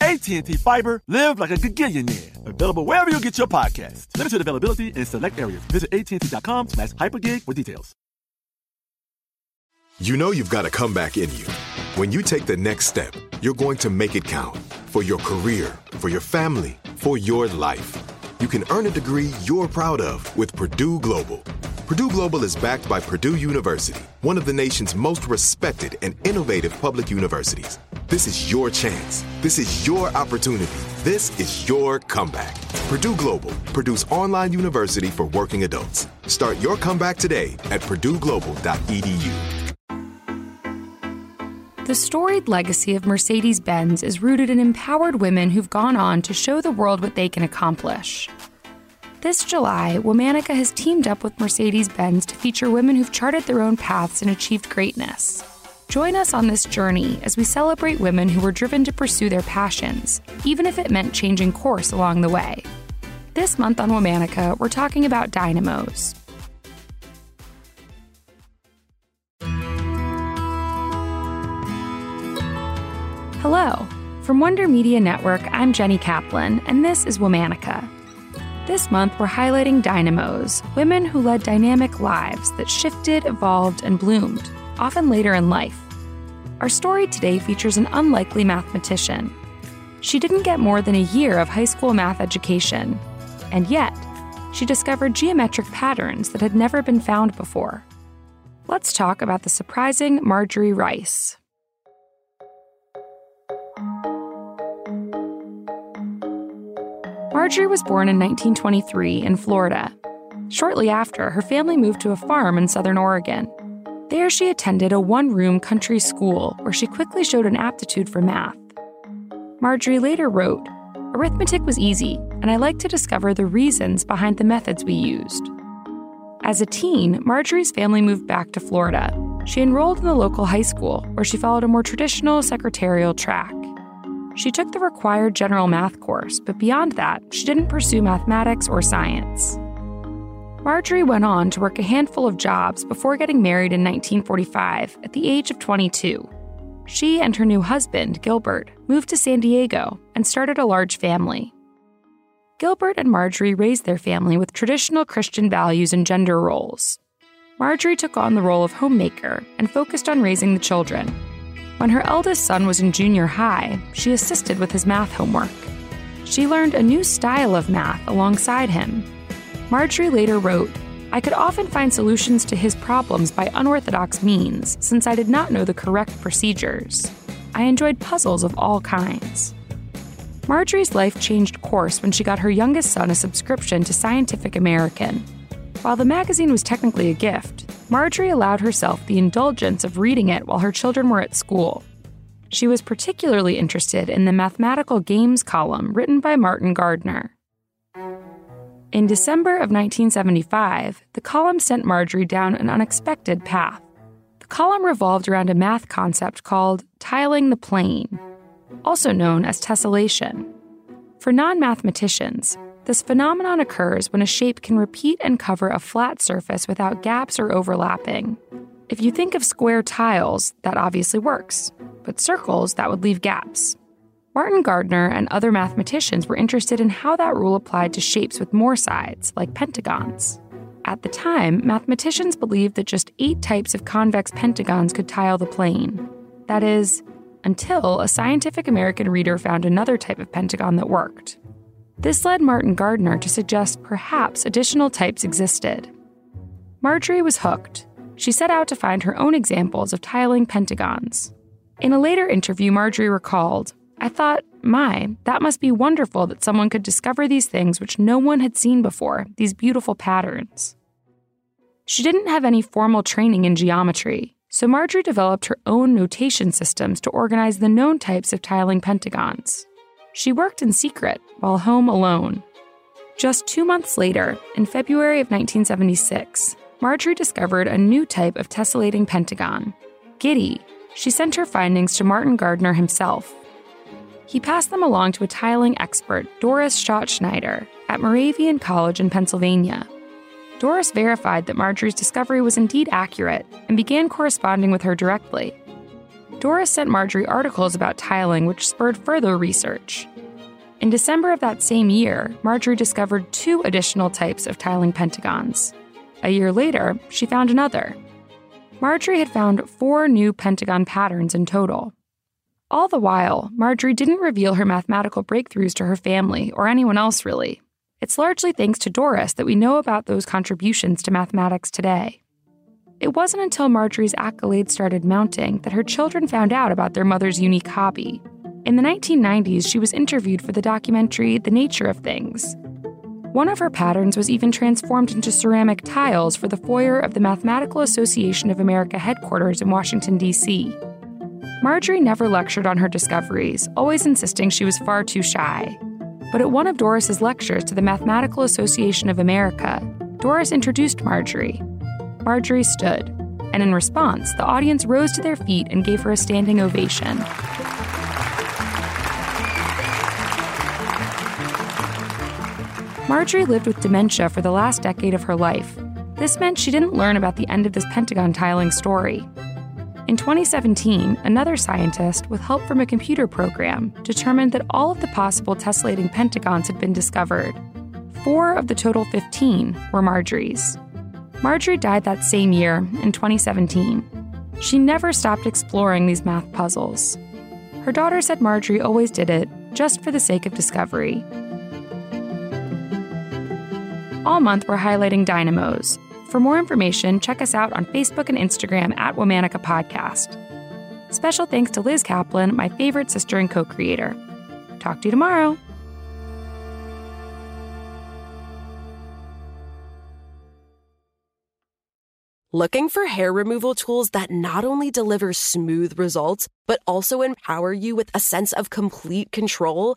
AT&T Fiber, live like a gigillionaire. Available wherever you get your podcast. Limited availability in select areas. Visit AT&T.com/hypergig for details. You know you've got a comeback in you. When you take the next step, you're going to make it count. For your career, for your family, for your life. You can earn a degree you're proud of with Purdue Global. Purdue Global is backed by Purdue University, one of the nation's most respected and innovative public universities. This is your chance. This is your opportunity. This is your comeback. Purdue Global, Purdue's online university for working adults. Start your comeback today at purdueglobal.edu. The storied legacy of Mercedes-Benz is rooted in empowered women who've gone on to show the world what they can accomplish. This July, Womanica has teamed up with Mercedes-Benz to feature women who've charted their own paths and achieved greatness. Join us on this journey as we celebrate women who were driven to pursue their passions, even if it meant changing course along the way. This month on Womanica, we're talking about dynamos. Hello. From Wonder Media Network, I'm Jenny Kaplan, and this is Womanica. This month, we're highlighting dynamos, women who led dynamic lives that shifted, evolved, and bloomed, often later in life. Our story today features an unlikely mathematician. She didn't get more than a year of high school math education, and yet, she discovered geometric patterns that had never been found before. Let's talk about the surprising Marjorie Rice. Marjorie was born in 1923 in Florida. Shortly after, her family moved to a farm in southern Oregon. There she attended a one-room country school where she quickly showed an aptitude for math. Marjorie later wrote, "Arithmetic was easy, and I like to discover the reasons behind the methods we used." As a teen, Marjorie's family moved back to Florida. She enrolled in the local high school, where she followed a more traditional secretarial track. She took the required general math course, but beyond that, she didn't pursue mathematics or science. Marjorie went on to work a handful of jobs before getting married in 1945 at the age of 22. She and her new husband, Gilbert, moved to San Diego and started a large family. Gilbert and Marjorie raised their family with traditional Christian values and gender roles. Marjorie took on the role of homemaker and focused on raising the children. When her eldest son was in junior high, she assisted with his math homework. She learned a new style of math alongside him. Marjorie later wrote, "I could often find solutions to his problems by unorthodox means, since I did not know the correct procedures. I enjoyed puzzles of all kinds." Marjorie's life changed course when she got her youngest son a subscription to Scientific American. While the magazine was technically a gift, Marjorie allowed herself the indulgence of reading it while her children were at school. She was particularly interested in the mathematical games column written by Martin Gardner. In December of 1975, the column sent Marjorie down an unexpected path. The column revolved around a math concept called tiling the plane, also known as tessellation. For non-mathematicians, this phenomenon occurs when a shape can repeat and cover a flat surface without gaps or overlapping. If you think of square tiles, that obviously works, but circles, that would leave gaps. Martin Gardner and other mathematicians were interested in how that rule applied to shapes with more sides, like pentagons. At the time, mathematicians believed that just 8 types of convex pentagons could tile the plane. That is, until a Scientific American reader found another type of pentagon that worked. This led Martin Gardner to suggest perhaps additional types existed. Marjorie was hooked. She set out to find her own examples of tiling pentagons. In a later interview, Marjorie recalled, "I thought, my, that must be wonderful that someone could discover these things which no one had seen before, these beautiful patterns." She didn't have any formal training in geometry, so Marjorie developed her own notation systems to organize the known types of tiling pentagons. She worked in secret while home alone. Just 2 months later, in February of 1976, Marjorie discovered a new type of tessellating pentagon, Giddy. She sent her findings to Martin Gardner himself. He passed them along to a tiling expert, Doris Schott-Schneider, at Moravian College in Pennsylvania. Doris verified that Marjorie's discovery was indeed accurate and began corresponding with her directly. Doris sent Marjorie articles about tiling, which spurred further research. In December of that same year, Marjorie discovered 2 additional types of tiling pentagons. A year later, she found another. Marjorie had found 4 new pentagon patterns in total. All the while, Marjorie didn't reveal her mathematical breakthroughs to her family or anyone else, really. It's largely thanks to Doris that we know about those contributions to mathematics today. It wasn't until Marjorie's accolades started mounting that her children found out about their mother's unique hobby. In the 1990s, she was interviewed for the documentary The Nature of Things. One of her patterns was even transformed into ceramic tiles for the foyer of the Mathematical Association of America headquarters in Washington, D.C. Marjorie never lectured on her discoveries, always insisting she was far too shy. But at one of Doris's lectures to the Mathematical Association of America, Doris introduced Marjorie. Marjorie stood, and in response, the audience rose to their feet and gave her a standing ovation. Marjorie lived with dementia for the last decade of her life. This meant she didn't learn about the end of this pentagon tiling story. In 2017, another scientist, with help from a computer program, determined that all of the possible tessellating pentagons had been discovered. 4 of the total 15 were Marjorie's. Marjorie died that same year, in 2017. She never stopped exploring these math puzzles. Her daughter said Marjorie always did it, just for the sake of discovery. All month, we're highlighting dynamos. For more information, check us out on Facebook and Instagram at Womanica Podcast. Special thanks to Liz Kaplan, my favorite sister and co-creator. Talk to you tomorrow. Looking for hair removal tools that not only deliver smooth results, but also empower you with a sense of complete control?